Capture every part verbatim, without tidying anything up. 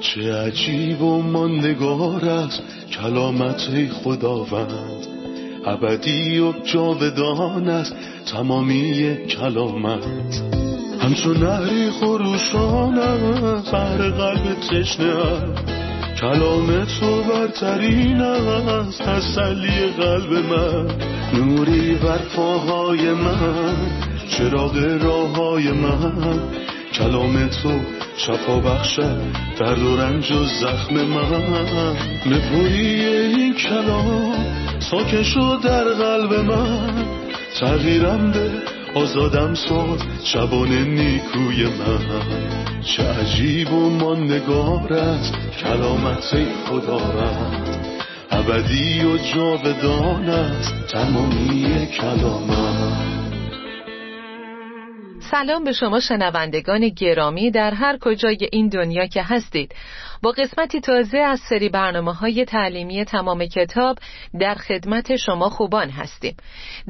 چه عجیب و ماندگار است کلامت خداوند، ابدی و جاودان است تمامی کلامت. همچون نهری خروشان است بر قلب تشنه است، کلام تو برترین است تسلی قلب من. نوری بر پاهای من، چراغ راههای من، کلام تو شفا بخشد درد و رنج و زخم من. نپویی این کلام ساکن شد در قلب من، تغییرم ده، آزادم ساز شبانه نیکوی من. چه عجیب و ماندگار است کلامت خدا رد، ابدی و جاودان است تمامی کلامت. سلام به شما شنوندگان گرامی در هر کجای این دنیا که هستید. با قسمتی تازه از سری برنامه‌های تعلیمی تمام کتاب در خدمت شما خوبان هستیم.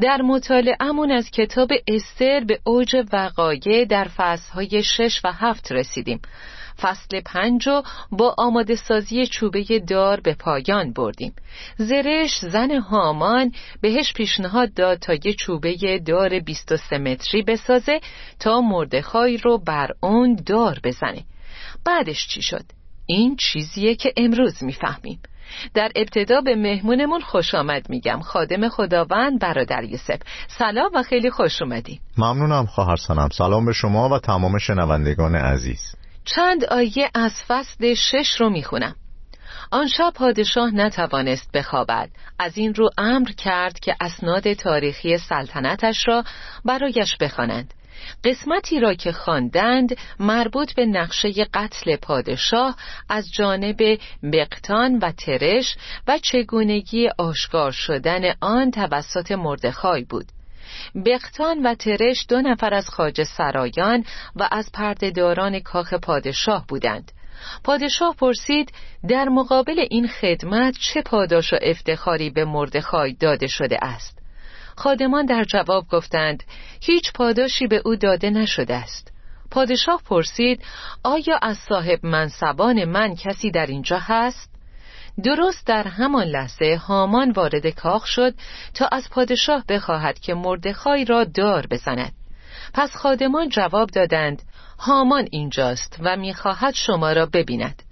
در مطالعه‌مون از کتاب استر به اوج وقایع در فصل‌های شش و هفت رسیدیم. فصل پنج رو با آماده سازی چوبه دار به پایان بردیم. زرش زن هامان بهش پیشنهاد داد تا یه چوبه دار بیست و سه متری بسازه تا مردخای رو بر اون دار بزنه. بعدش چی شد؟ این چیزیه که امروز میفهمیم. در ابتدا به مهمونمون خوش آمد میگم، خادم خداوند برادر یوسف. سلام و خیلی خوش اومدی. ممنونم خواهر سنم. سلام به شما و تمام شنوندگان عزیز. چند آیه از فصل شش رو میخونم. آن شب پادشاه نتوانست بخوابد، از این رو امر کرد که اسناد تاریخی سلطنتش را برایش بخوانند. قسمتی را که خواندند مربوط به نقشه قتل پادشاه از جانب بقتان و ترش و چگونگی آشکار شدن آن توسط مردخای بود. بقتان و ترش دو نفر از خواجه سرایان و از پردهداران کاخ پادشاه بودند. پادشاه پرسید در مقابل این خدمت چه پاداش و افتخاری به مردخای داده شده است. خادمان در جواب گفتند هیچ پاداشی به او داده نشده است. پادشاه پرسید آیا از صاحب منصبان من کسی در اینجا هست؟ درست در همان لحظه هامان وارد کاخ شد تا از پادشاه بخواهد که مردخای را دار بزند. پس خادمان جواب دادند هامان اینجاست و میخواهد شما را ببیند.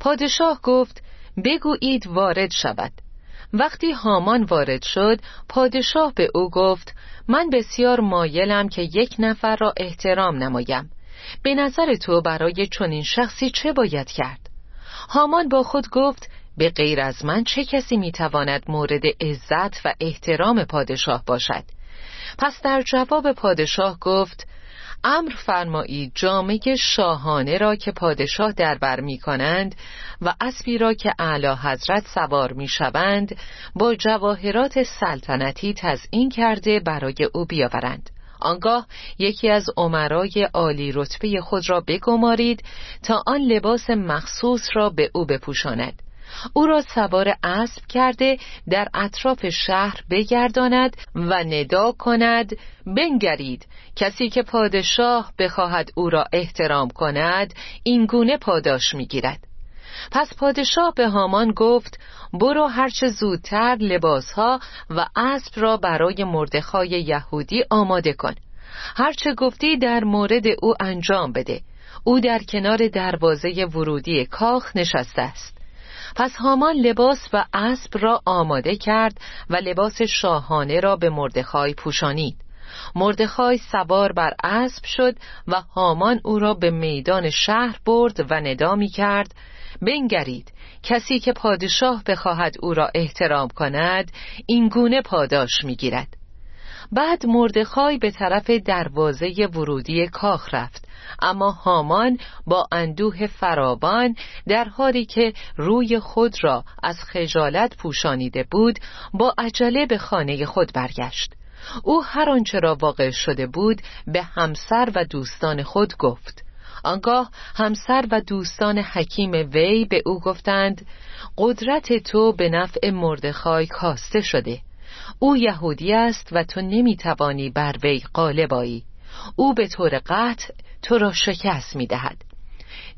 پادشاه گفت بگویید وارد شود. وقتی هامان وارد شد پادشاه به او گفت من بسیار مایلم که یک نفر را احترام نمایم. به نظر تو برای چنین شخصی چه باید کرد؟ هامان با خود گفت به غیر از من چه کسی میتواند مورد عزت و احترام پادشاه باشد؟ پس در جواب پادشاه گفت امر فرمایید جامه شاهانه را که پادشاه دربر می کنند و اسبی را که اعلی حضرت سوار می شوند با جواهرات سلطنتی تزیین کرده برای او بیاورند. آنگاه یکی از امرای عالی رتبه خود را بگمارید تا آن لباس مخصوص را به او بپوشاند. او را سوار اسب کرده در اطراف شهر بگرداند و ندا کند بنگرید کسی که پادشاه بخواهد او را احترام کند این گونه پاداش میگیرد. پس پادشاه به هامان گفت برو هرچه زودتر لباسها و اسب را برای مردخای یهودی آماده کن. هرچه گفتی در مورد او انجام بده. او در کنار دروازه ورودی کاخ نشسته است. پس هامان لباس و اسب را آماده کرد و لباس شاهانه را به مردخای پوشانید. مردخای سوار بر اسب شد و هامان او را به میدان شهر برد و ندا می‌کرد بنگرید کسی که پادشاه بخواهد او را احترام کند این گونه پاداش می‌گیرد. بعد مردخای به طرف دروازه ورودی کاخ رفت، اما هامان با اندوه فراوان در حالی که روی خود را از خجالت پوشانیده بود با عجله به خانه خود برگشت. او هر آنچه را واقع شده بود به همسر و دوستان خود گفت. آنگاه همسر و دوستان حکیم وی به او گفتند قدرت تو به نفع مردخای کاسته شده. او یهودی است و تو نمیتوانی بر وی غالب آیی. او به طور قطع تو را شکست میدهد.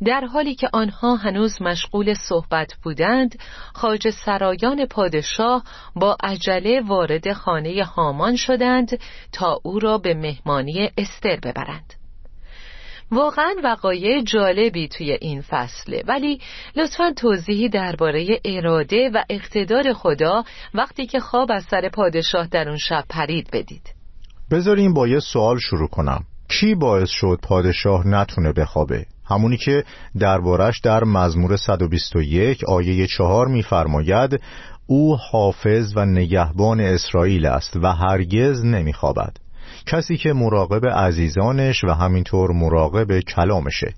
در حالی که آنها هنوز مشغول صحبت بودند، خواجه سرایان پادشاه با عجله وارد خانه هامان شدند تا او را به مهمانی استر ببرند. واقعا وقایع جالبی توی این فصله، ولی لطفاً توضیحی درباره اراده و اقتدار خدا وقتی که خواب از سر پادشاه در اون شب پرید بدید. بذاریم با یه سوال شروع کنم. کی باعث شد پادشاه نتونه بخوابه؟ همونی که دربارش در مزمور صد و بیست و یک آیه چهار می‌فرماید او حافظ و نگهبان اسرائیل است و هرگز نمی‌خوابد. کسی که مراقب عزیزانش و همینطور مراقب کلامشه.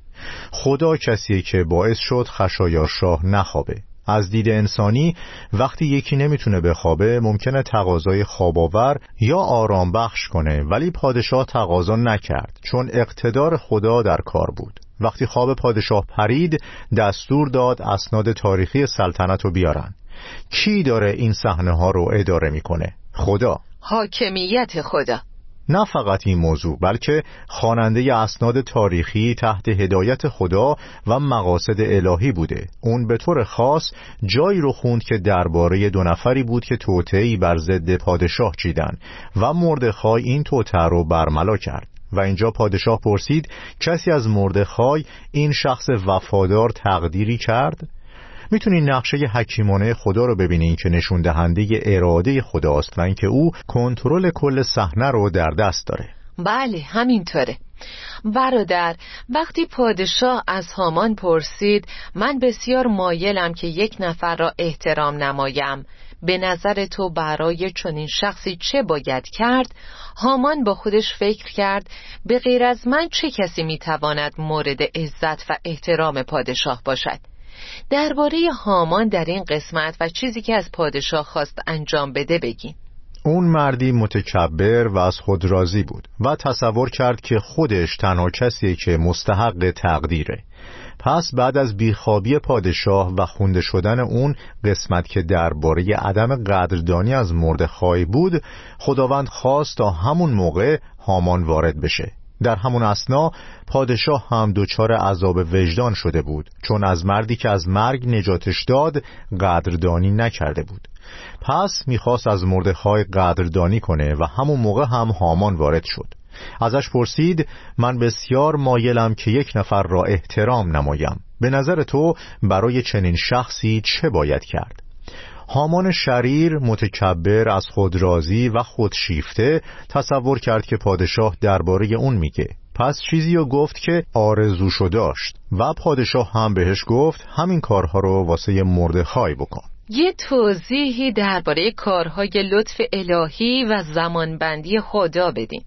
خدا کسیه که باعث شد خشایارشاه نخوابه. از دید انسانی وقتی یکی نمیتونه بخوابه ممکنه تقاضای خواباور یا آرام بخش کنه، ولی پادشاه تقاضا نکرد چون اقتدار خدا در کار بود. وقتی خواب پادشاه پرید دستور داد اسناد تاریخی سلطنت رو بیارن. کی داره این صحنه ها رو اداره میکنه؟ خدا. حاکمیت خدا. نه فقط این موضوع، بلکه خواننده اسناد تاریخی تحت هدایت خدا و مقاصد الهی بوده. اون به طور خاص جایی رو خوند که درباره دو نفری بود که توطئه‌ای بر ضد پادشاه چیدن و مردخای این توطئه رو برملا کرد. و اینجا پادشاه پرسید کسی از مردخای این شخص وفادار تقدیری کرد؟ میتونین نقشه حکیمانه خدا رو ببینین که نشون دهنده اراده خداست و اینکه او کنترل کل صحنه رو در دست داره. بله همینطوره برادر. وقتی پادشاه از هامان پرسید من بسیار مایلم که یک نفر را احترام نمایم، به نظر تو برای چنین شخصی چه باید کرد؟ هامان با خودش فکر کرد به غیر از من چه کسی میتواند مورد عزت و احترام پادشاه باشد؟ درباره هامان در این قسمت و چیزی که از پادشاه خواست انجام بده بگیم. اون مردی متکبر و از خود راضی بود و تصور کرد که خودش تنها کسیه که مستحق تقدیره. پس بعد از بیخوابی پادشاه و خونده شدن اون قسمت که درباره عدم قدردانی از مردخای بود، خداوند خواست تا همون موقع هامان وارد بشه. در همون اثنا پادشاه هم دچار عذاب وجدان شده بود، چون از مردی که از مرگ نجاتش داد قدردانی نکرده بود. پس میخواست از مردخای قدردانی کنه و همون موقع هم هامان وارد شد. ازش پرسید من بسیار مایلم که یک نفر را احترام نمایم، به نظر تو برای چنین شخصی چه باید کرد؟ هامان شریر، متکبر، از خود راضی و خودشیفته تصور کرد که پادشاه درباره اون میگه، پس چیزی رو گفت که آرزوشو داشت و پادشاه هم بهش گفت همین کارها رو واسه مردخای بکن. یه توضیحی درباره کارهای لطف الهی و زمانبندی خدا بدین.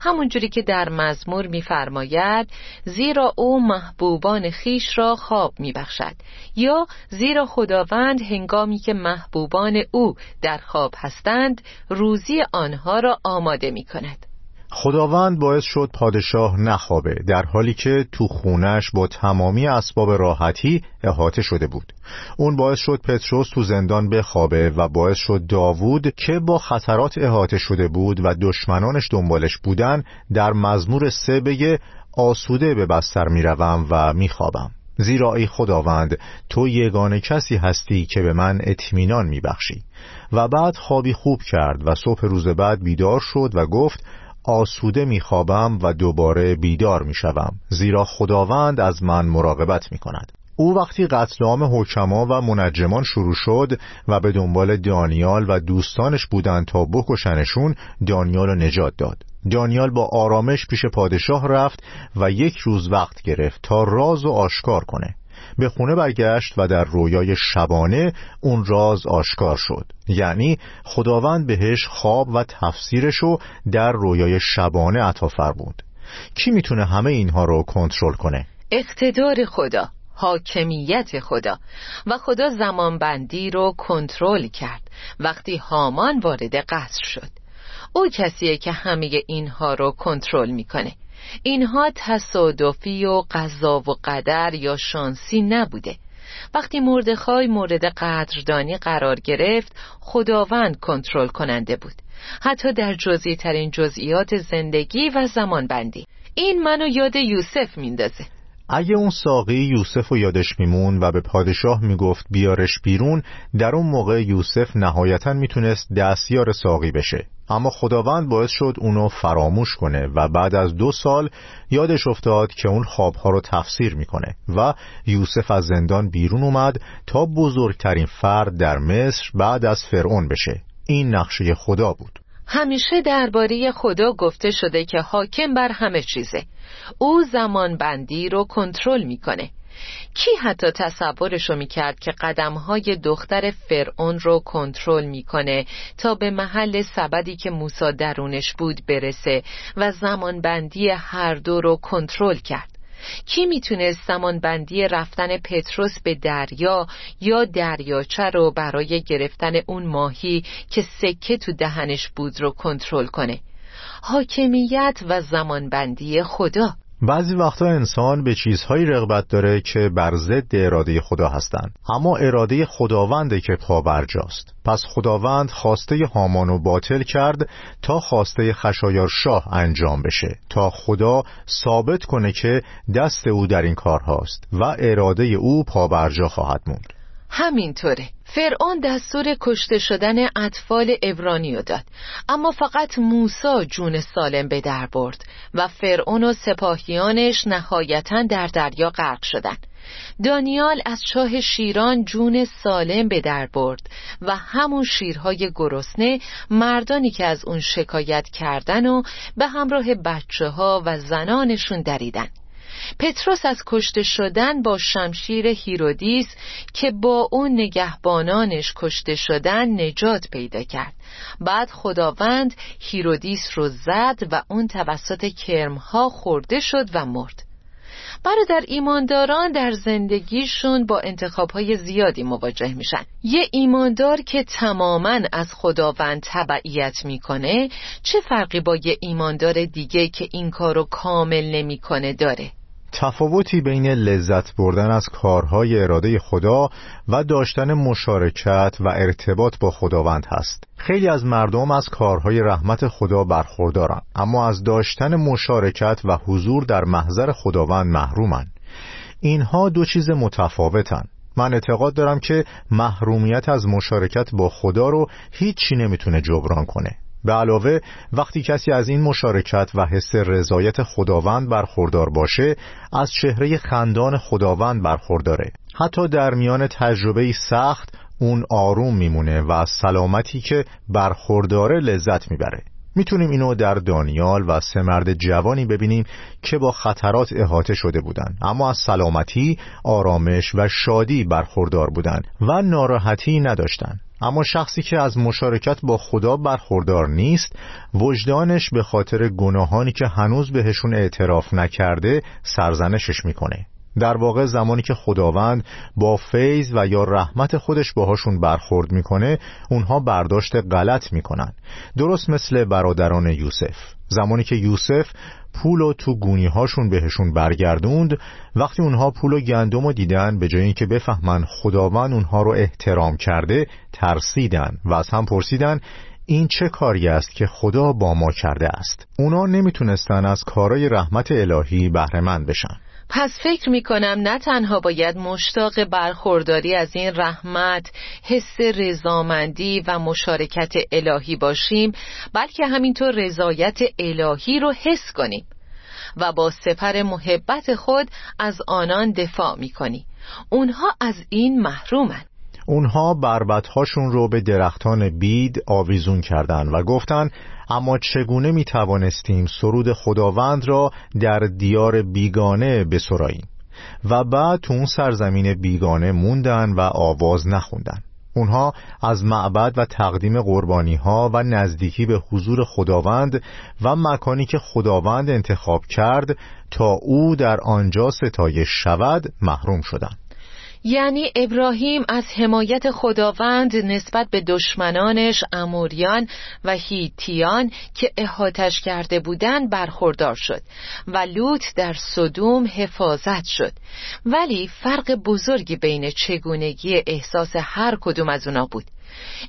همونجوری که در مزمور می‌فرماید زیرا او محبوبان خیش را خواب می‌بخشد، یا زیرا خداوند هنگامی که محبوبان او در خواب هستند روزی آنها را آماده می‌کند. خداوند باعث شد پادشاه نخوابه در حالی که تو خونش با تمامی اسباب راحتی احاطه شده بود. اون باعث شد پتروس تو زندان بخوابه و باعث شد داوود که با خطرات احاطه شده بود و دشمنانش دنبالش بودن در مزمور سه بگه آسوده به بستر میروم و میخوابم، زیرا ای خداوند تو یگانه کسی هستی که به من اطمینان میبخشی. و بعد خوابی خوب کرد و صبح روز بعد بیدار شد و گفت آسوده میخوابم و دوباره بیدار میشوم، زیرا خداوند از من مراقبت میکند. او وقتی قتل عام حکما و منجمان شروع شد و به دنبال دانیال و دوستانش بودند تا بکشنشون، دانیال رو نجات داد. دانیال با آرامش پیش پادشاه رفت و یک روز وقت گرفت تا راز و آشکار کنه. به خونه برگشت و در رویای شبانه اون راز آشکار شد، یعنی خداوند بهش خواب و تفسیرشو در رویای شبانه عطا فرمود. کی میتونه همه اینها رو کنترل کنه؟ اقتدار خدا، حاکمیت خدا. و خدا زمانبندی رو کنترل کرد وقتی هامان وارد قصر شد. او کسیه که همه اینها رو کنترل میکنه. اینها تصادفی و قضا و قدر یا شانسی نبوده. وقتی مردخای مورد قدردانی قرار گرفت، خداوند کنترل کننده بود، حتی در جزئی ترین جزئیات زندگی و زمان بندی. این منو یاد یوسف میندازه. اگه اون ساقی یوسف و یادش میمون و به پادشاه میگفت بیارش بیرون، در اون موقع یوسف نهایتاً میتونست دستیار ساقی بشه، اما خداوند باعث شد اونو فراموش کنه و بعد از دو سال یادش افتاد که اون خوابها رو تفسیر میکنه و یوسف از زندان بیرون اومد تا بزرگترین فرد در مصر بعد از فرعون بشه. این نقشه خدا بود. همیشه درباره خدا گفته شده که حاکم بر همه چیزه. او زمان بندی رو کنترل میکنه. کی حتی تصورشو میکرد که قدمهای دختر فرعون رو کنترل میکنه تا به محل سبدی که موسی درونش بود برسه و زمان بندی هر دو رو کنترل کرد؟ کی میتونست زمان بندی رفتن پتروس به دریا یا دریاچه رو برای گرفتن اون ماهی که سکه تو دهنش بود رو کنترل کنه؟ حاکمیت و زمان بندی خدا. بعضی وقتا انسان به چیزهایی رغبت داره که بر ضد اراده خدا هستند، اما اراده خداونده که پابرجاست. پس خداوند خواسته هامانو باطل کرد تا خواسته خشایارشاه انجام بشه، تا خدا ثابت کنه که دست او در این کار هاست و اراده او پابرجا خواهد موند. همینطوره فرعون دستور کشته شدن اطفال عبرانیو داد، اما فقط موسی جون سالم به در برد و فرعون و سپاهیانش نهایتاً در دریا غرق شدند. دانیال از چاه شیران جون سالم به در برد و همون شیرهای گرسنه مردانی که از اون شکایت کردن و به همراه بچه‌ها و زنانشون دریدن. پتروس از کشته شدن با شمشیر هیرودیس که با اون نگهبانانش کشته شدن نجات پیدا کرد. بعد خداوند هیرودیس رو زد و اون توسط کرمها خورده شد و مرد. برادر ایمانداران در زندگیشون با انتخاب‌های زیادی مواجه میشن. یه ایماندار که تماماً از خداوند تبعیت میکنه چه فرقی با یه ایماندار دیگه که این کارو کامل نمیکنه داره؟ تفاوتی بین لذت بردن از کارهای اراده خدا و داشتن مشارکت و ارتباط با خداوند هست. خیلی از مردم از کارهای رحمت خدا برخوردارن، اما از داشتن مشارکت و حضور در محضر خداوند محرومن. اینها دو چیز متفاوتن. من اعتقاد دارم که محرومیت از مشارکت با خدا رو هیچی نمیتونه جبران کنه. به علاوه وقتی کسی از این مشارکت و حس رضایت خداوند برخوردار باشه، از چهره خندان خداوند برخورداره. حتی در میان تجربه‌ای سخت اون آروم میمونه و از سلامتی که برخورداره لذت میبره. میتونیم اینو در دانیال و سه مرد جوانی ببینیم که با خطرات احاطه شده بودند، اما از سلامتی، آرامش و شادی برخوردار بودند و ناراحتی نداشتند. اما شخصی که از مشارکت با خدا برخوردار نیست، وجدانش به خاطر گناهانی که هنوز بهشون اعتراف نکرده سرزنشش میکنه. در واقع زمانی که خداوند با فیض و یا رحمت خودش باهاشون برخورد میکنه، اونها برداشت غلط میکنن. درست مثل برادران یوسف. زمانی که یوسف پولو تو گونیهاشون بهشون برگردوند، وقتی اونها پولو گندمو دیدن، به جای اینکه بفهمن خداوند اونها رو احترام کرده، ترسیدن و از هم پرسیدن این چه کاری است که خدا با ما کرده است. اونا نمیتونستن از کارای رحمت الهی بهره مند بشن. پس فکر میکنم نه تنها باید مشتاق برخورداری از این رحمت، حس رضامندی و مشارکت الهی باشیم، بلکه همینطور رضایت الهی رو حس کنیم و با سپر محبت خود از آنان دفاع میکنی. اونها از این محرومن. اونها بربطهاشون رو به درختان بید آویزون کردند و گفتند اما چگونه می توانستیم سرود خداوند را در دیار بیگانه بسراییم؟ و بعد تو اون سرزمین بیگانه موندن و آواز نخوندن. اونها از معبد و تقدیم قربانی ها و نزدیکی به حضور خداوند و مکانی که خداوند انتخاب کرد تا او در آنجا ستایش شود محروم شدند. یعنی ابراهیم از حمایت خداوند نسبت به دشمنانش اموریان و هیتیان که احاطش کرده بودند برخوردار شد و لوط در سدوم حفاظت شد، ولی فرق بزرگی بین چگونگی احساس هر کدوم از اونا بود.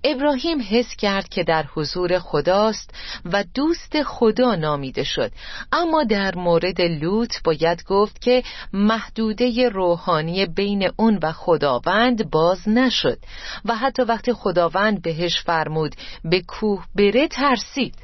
ابراهیم حس کرد که در حضور خداست و دوست خدا نامیده شد، اما در مورد لوط باید گفت که محدوده روحانی بین اون و خداوند باز نشد و حتی وقتی خداوند بهش فرمود به کوه بره ترسید.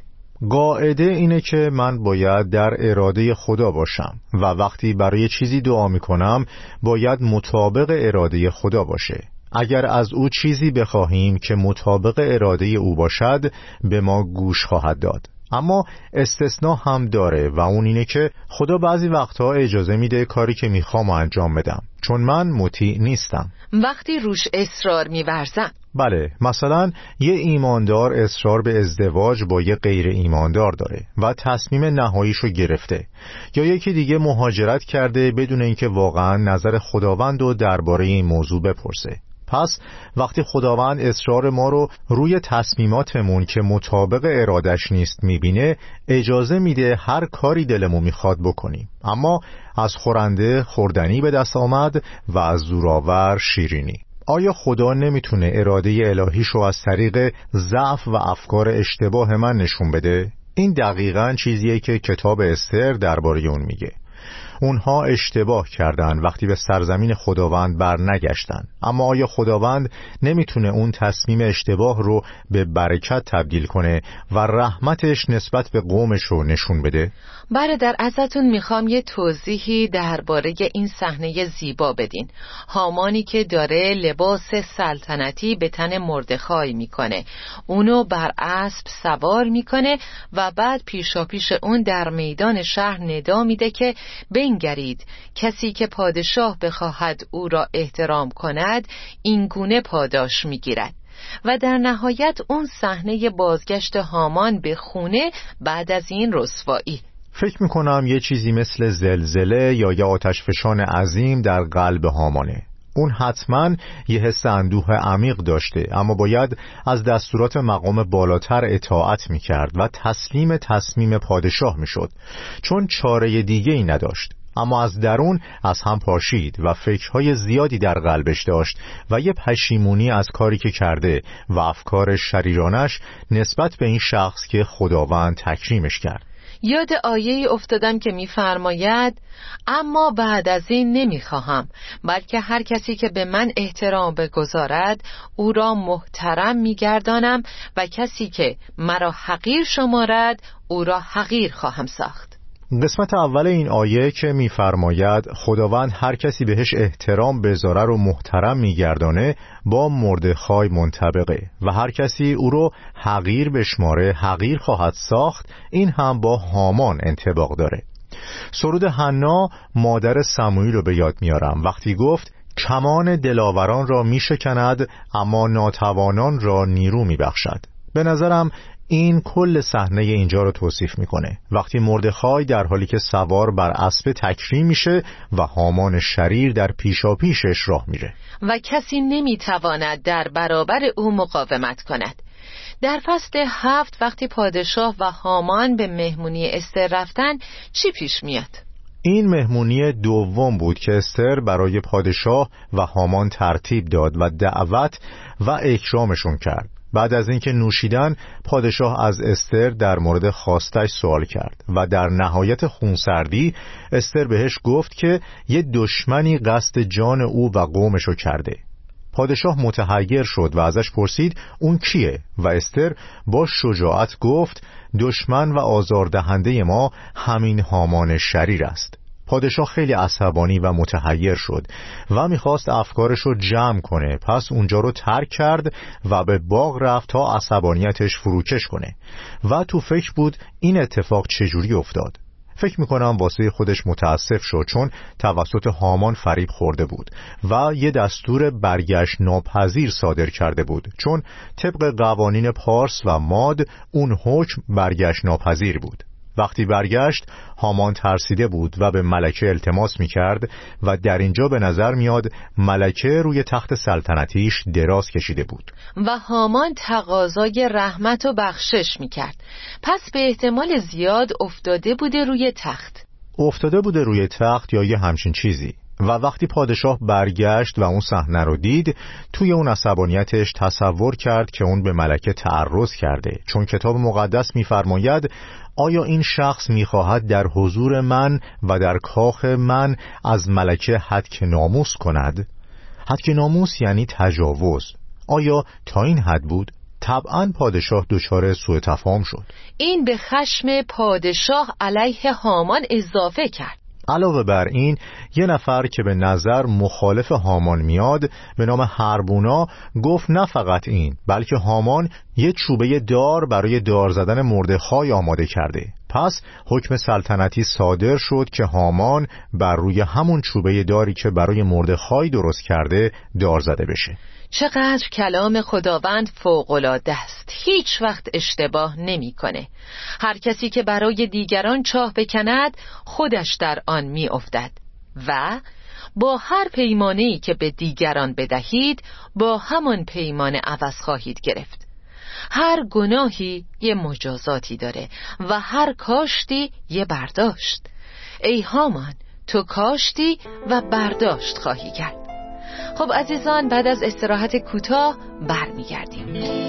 قاعده اینه که من باید در اراده خدا باشم و وقتی برای چیزی دعا میکنم باید مطابق اراده خدا باشه. اگر از او چیزی بخواهیم که مطابق اراده او باشد به ما گوش خواهد داد. اما استثناء هم داره و اون اینه که خدا بعضی وقتها اجازه میده کاری که میخوام انجام بدم چون من مطیع نیستم وقتی روش اصرار میورزم. بله، مثلا یه ایماندار اصرار به ازدواج با یه غیر ایماندار داره و تصمیم نهاییشو گرفته، یا یکی دیگه مهاجرت کرده بدون اینکه واقعا نظر خداوند رو درباره این موضوع بپرسه. پس وقتی خداوند اصرار ما رو روی تصمیماتمون که مطابق ارادش نیست میبینه، اجازه میده هر کاری دلمون میخواد بکنیم، اما از خورنده خوردنی به دست آمد و از زورآور شیرینی. آیا خدا نمیتونه اراده الهیشو از طریق ضعف و افکار اشتباه من نشون بده؟ این دقیقاً چیزیه که کتاب استر درباره اون میگه. اونها اشتباه کردن وقتی به سرزمین خداوند برنگشتن، اما آیا خداوند نمیتونه اون تصمیم اشتباه رو به برکت تبدیل کنه و رحمتش نسبت به قومش رو نشون بده؟ برادر ازتون میخوام یه توضیحی درباره این صحنه زیبا بدین. هامانی که داره لباس سلطنتی به تن مردخای میکنه، اونو بر اسب سوار میکنه و بعد پیشاپیش اون در میدان شهر ندا میده که بنگرید، کسی که پادشاه بخواهد او را احترام کند این گونه پاداش میگیرد. و در نهایت اون صحنه بازگشت هامان به خونه بعد از این رسوایی. فکر میکنم یه چیزی مثل زلزله یا یه آتشفشان عظیم در قلب هامانه. اون حتما یه حس اندوه عمیق داشته، اما باید از دستورات مقام بالاتر اطاعت میکرد و تسلیم تصمیم پادشاه میشد چون چاره دیگه ای نداشت. اما از درون از هم پاشید و فکرهای زیادی در قلبش داشت و یه پشیمونی از کاری که کرده و افکار شریرانش نسبت به این شخص که خداوند تکریمش کرد. یاد آیه‌ای افتادم که می‌فرماید اما بعد از این نمی‌خواهم بلکه هر کسی که به من احترام بگذارد او را محترم می‌گردانم و کسی که مرا حقیر شمارد او را حقیر خواهم ساخت. قسمت اول این آیه که می‌فرماید خداوند هر کسی بهش احترام بذاره رو محترم می‌گردانه با مردخای منطبقه و هر کسی او رو حقیر بشماره حقیر خواهد ساخت، این هم با هامان انطباق داره. سرود حنا مادر سموئیل رو به یاد میارم وقتی گفت کمان دلاوران را میشکند اما ناتوانان را نیرو میبخشد. به نظرم این کل صحنه اینجا رو توصیف میکنه، وقتی مردخای در حالی که سوار بر اسب تکریم میشه و هامان شریر در پیشاپیشش راه میره و کسی نمیتواند در برابر او مقاومت کند. در فصل هفت وقتی پادشاه و هامان به مهمونی استر رفتن چی پیش میاد؟ این مهمونی دوم بود که استر برای پادشاه و هامان ترتیب داد و دعوت و اکرامشون کرد. بعد از اینکه نوشیدن، پادشاه از استر در مورد خواستش سوال کرد و در نهایت خونسردی استر بهش گفت که یه دشمنی قصد جان او و قومشو کرده. پادشاه متحیر شد و ازش پرسید اون کیه؟ و استر با شجاعت گفت دشمن و آزاردهنده ما همین هامان شریر است. پادشاه خیلی عصبانی و متحیر شد و میخواست افکارش رو جمع کنه، پس اونجا رو ترک کرد و به باغ رفت تا عصبانیتش فروکش کنه و تو فکر بود این اتفاق چجوری افتاد. فکر میکنم واسه خودش متاسف شد چون توسط هامان فریب خورده بود و یه دستور برگشت ناپذیر صادر کرده بود، چون طبق قوانین پارس و ماد اون حکم برگشت ناپذیر بود. وقتی برگشت هامان ترسیده بود و به ملکه التماس میکرد و در اینجا به نظر میاد ملکه روی تخت سلطنتیش دراز کشیده بود و هامان تقاضای رحمت و بخشش میکرد. پس به احتمال زیاد افتاده بوده روی تخت افتاده بوده روی تخت یا یه همچین چیزی. و وقتی پادشاه برگشت و اون صحنه رو دید، توی اون عصبانیتش تصور کرد که اون به ملکه تعرض کرده، چون کتاب مقدس می‌فرماید آیا این شخص می‌خواهد در حضور من و در کاخ من از ملکه هتک ناموس کند؟ هتک ناموس یعنی تجاوز. آیا تا این حد بود؟ طبعاً پادشاه دچار سوء تفاهم شد. این به خشم پادشاه علیه هامان اضافه کرد. علاوه بر این، یه نفر که به نظر مخالف هامان میاد به نام هربونا گفت نه فقط این، بلکه هامان یه چوبه دار برای دار زدن مردخای آماده کرده. پس حکم سلطنتی صادر شد که هامان بر روی همون چوبه داری که برای مردخای درست کرده دار زده بشه. چقدر کلام خداوند فوق‌العاده است. هیچ وقت اشتباه نمی‌کنه. هر کسی که برای دیگران چاه بکند خودش در آن می‌افتد و با هر پیمانه‌ای که به دیگران بدهید با همان پیمانه عوض خواهید گرفت. هر گناهی یه مجازاتی داره و هر کاشتی یه برداشت. ای هامان، تو کاشتی و برداشت خواهی کرد. خب عزیزان، بعد از استراحت کوتاه برمیگردیم.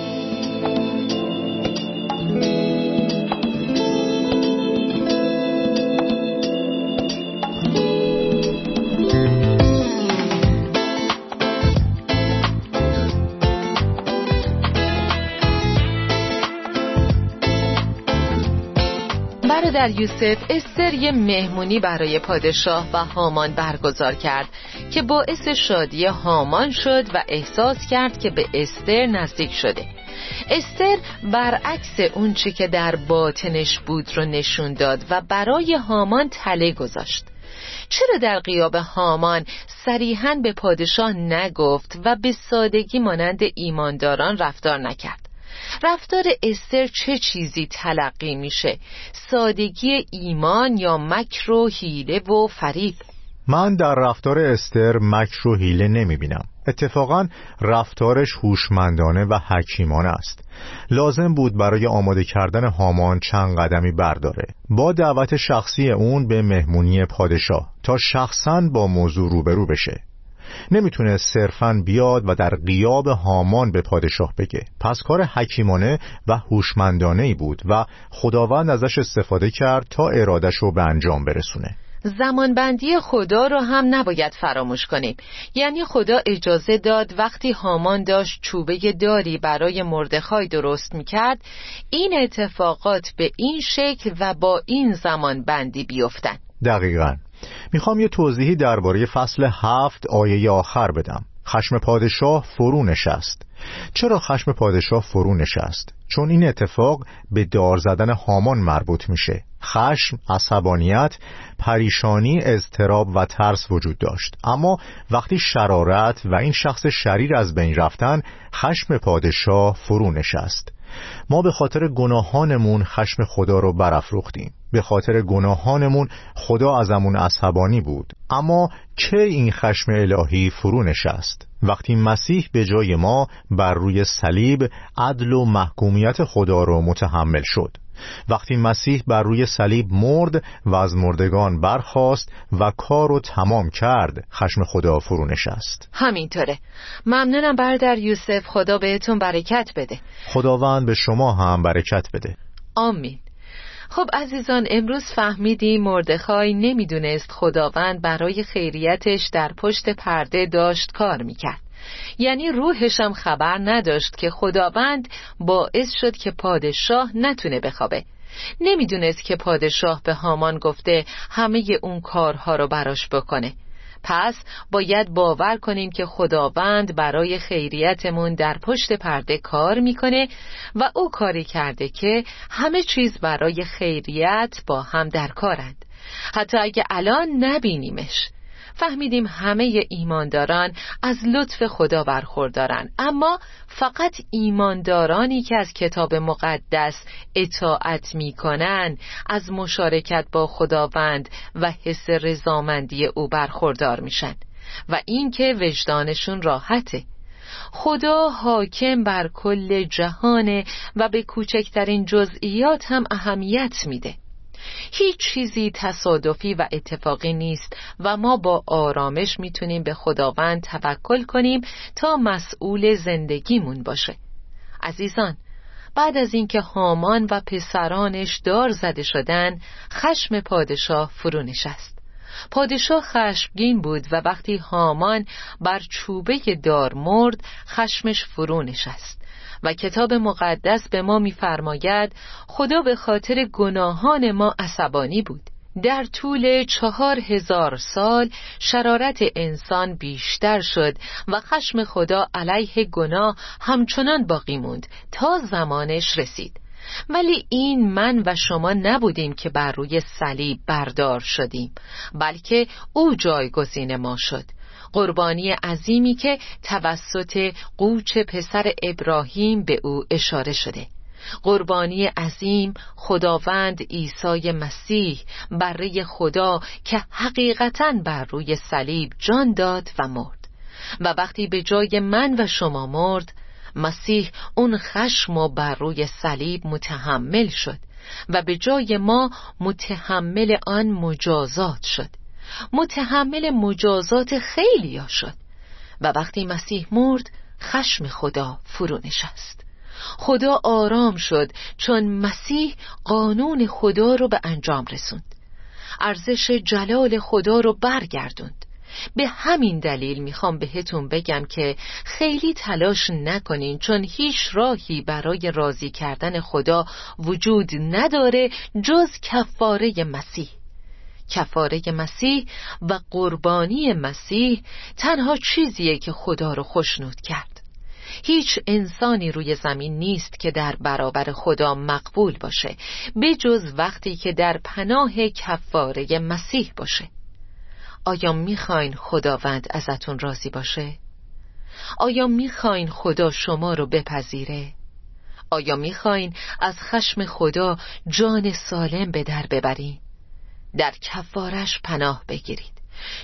در یوسف، استر یه مهمونی برای پادشاه و هامان برگزار کرد که باعث شادی هامان شد و احساس کرد که به استر نزدیک شده. استر برعکس اون چی که در باطنش بود رو نشون داد و برای هامان تله گذاشت. چرا در غیاب هامان صریحاً به پادشاه نگفت و به سادگی مانند ایمانداران رفتار نکرد؟ رفتار استر چه چیزی تلقی میشه؟ سادگی ایمان یا مکر و حیله و فریب؟ من در رفتار استر مکر و حیله نمیبینم. اتفاقا رفتارش هوشمندانه و حکیمانه است. لازم بود برای آماده کردن هامان چند قدمی برداره، با دعوت شخصی اون به مهمونی پادشاه، تا شخصاً با موضوع روبرو بشه. نمیتونه صرفاً بیاد و در غیاب هامان به پادشاه بگه. پس کار حکیمانه و هوشمندانه‌ای بود و خداوند ازش استفاده کرد تا ارادش رو به انجام برسونه. زمانبندی خدا رو هم نباید فراموش کنیم. یعنی خدا اجازه داد وقتی هامان داشت چوبه داری برای مردخای درست میکرد، این اتفاقات به این شکل و با این زمانبندی بیفتن. دقیقاً. میخوام یه توضیحی درباره فصل هفت آیه آخر بدم. خشم پادشاه فرو نشست. چرا خشم پادشاه فرو نشست؟ چون این اتفاق به دار زدن هامان مربوط میشه. خشم، عصبانیت، پریشانی، اضطراب و ترس وجود داشت، اما وقتی شرارت و این شخص شریر از بین رفتن، خشم پادشاه فرو نشست. ما به خاطر گناهانمون خشم خدا رو برافروختیم. به خاطر گناهانمون خدا ازمون عصبانی بود. اما چه این خشم الهی فرو نشست؟ وقتی مسیح به جای ما بر روی صلیب عدل و محکومیت خدا رو متحمل شد. وقتی مسیح بر روی صلیب مرد و از مردگان برخاست و کار رو تمام کرد، خشم خدا فرو نشست. همینطوره. ممنونم برادر یوسف. خدا بهتون برکت بده. خداوند به شما هم برکت بده. آمین. خب عزیزان، امروز فهمیدیم مردخای نمیدونست خداوند برای خیریتش در پشت پرده داشت کار میکرد. یعنی روحش هم خبر نداشت که خداوند باعث شد که پادشاه نتونه بخوابه. نمیدونست که پادشاه به هامان گفته همه اون کارها رو براش بکنه. پس باید باور کنیم که خداوند برای خیریتمون در پشت پرده کار میکنه و او کاری کرده که همه چیز برای خیریت با هم در کارند، حتی اگه الان نبینیمش. فهمیدیم همه ایمانداران از لطف خدا برخوردارن، اما فقط ایماندارانی که از کتاب مقدس اطاعت میکنن از مشارکت با خداوند و حس رضامندی او برخوردار میشن و اینکه وجدانشون راحته. خدا حاکم بر کل جهانه و به کوچکترین جزئیات هم اهمیت میده. هیچ چیزی تصادفی و اتفاقی نیست و ما با آرامش میتونیم به خداوند توکل کنیم تا مسئول زندگیمون باشه. عزیزان، بعد از اینکه هامان و پسرانش دار زده شدند، خشم پادشاه فرو نشست. پادشاه خشمگین بود و وقتی هامان بر چوبه دار مرد، خشمش فرو نشست. و کتاب مقدس به ما می‌فرماید خدا به خاطر گناهان ما عصبانی بود. در طول چهار هزار سال شرارت انسان بیشتر شد و خشم خدا علیه گناه همچنان باقی موند تا زمانش رسید. ولی این من و شما نبودیم که بر روی صلیب بردار شدیم، بلکه او جایگزین ما شد. قربانی عظیمی که توسط قوچ پسر ابراهیم به او اشاره شده، قربانی عظیم خداوند عیسی مسیح، بره خدا که حقیقتاً بر روی صلیب جان داد و مرد. و وقتی به جای من و شما مرد، مسیح اون خشم و بر روی صلیب متحمل شد و به جای ما متحمل آن مجازات شد، متحمل مجازات خیلیا شد. و وقتی مسیح مرد، خشم خدا فرو نشست. خدا آرام شد چون مسیح قانون خدا رو به انجام رسوند، ارزش جلال خدا رو برگردوند. به همین دلیل میخوام بهتون بگم که خیلی تلاش نکنین، چون هیچ راهی برای راضی کردن خدا وجود نداره جز کفاره مسیح. کفاره مسیح و قربانی مسیح تنها چیزیه که خدا رو خوشنود کرد. هیچ انسانی روی زمین نیست که در برابر خدا مقبول باشه، به جز وقتی که در پناه کفاره مسیح باشه. آیا میخواین خداوند ازتون راضی باشه؟ آیا میخواین خدا شما رو بپذیره؟ آیا میخواین از خشم خدا جان سالم به در ببرین؟ در کفارش پناه بگیرید،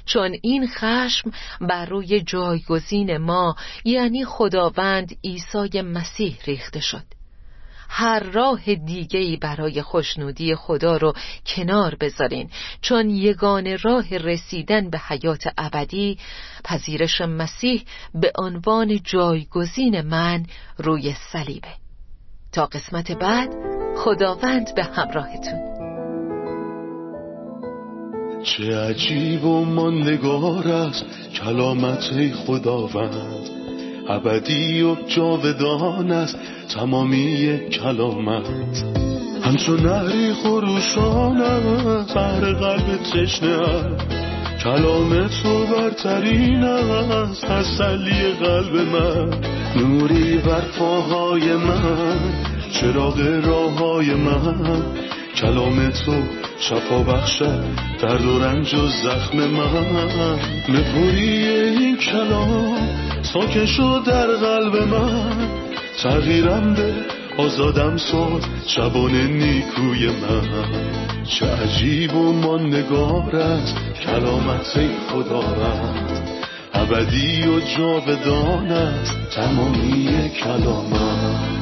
چون این خشم بر روی جایگزین ما یعنی خداوند عیسی مسیح ریخته شد. هر راه دیگه‌ای برای خوشنودی خدا رو کنار بذارین، چون یگانه راه رسیدن به حیات ابدی پذیرش مسیح به عنوان جایگزین من روی صلیبه. تا قسمت بعد، خداوند به همراهتون. چه عجیب و ماندگار است کلامت خداوند، ابدی و جاودان است تمامی کلامت. همچون نهری خروشان است بر قلب تشنه است، کلام تو برترین است تسلی قلب من. نوری بر پاهای من، چراغ راههای من. کلام تو شفا بخشد درد و رنج و زخم من. نپوری این کلام ساکن شد در قلب من. تغییرم به آزادم ساد شبان نیکوی من. چه عجیب و ماندگارت کلامت خدا رد، ابدی و جاودانت تمامی کلامت.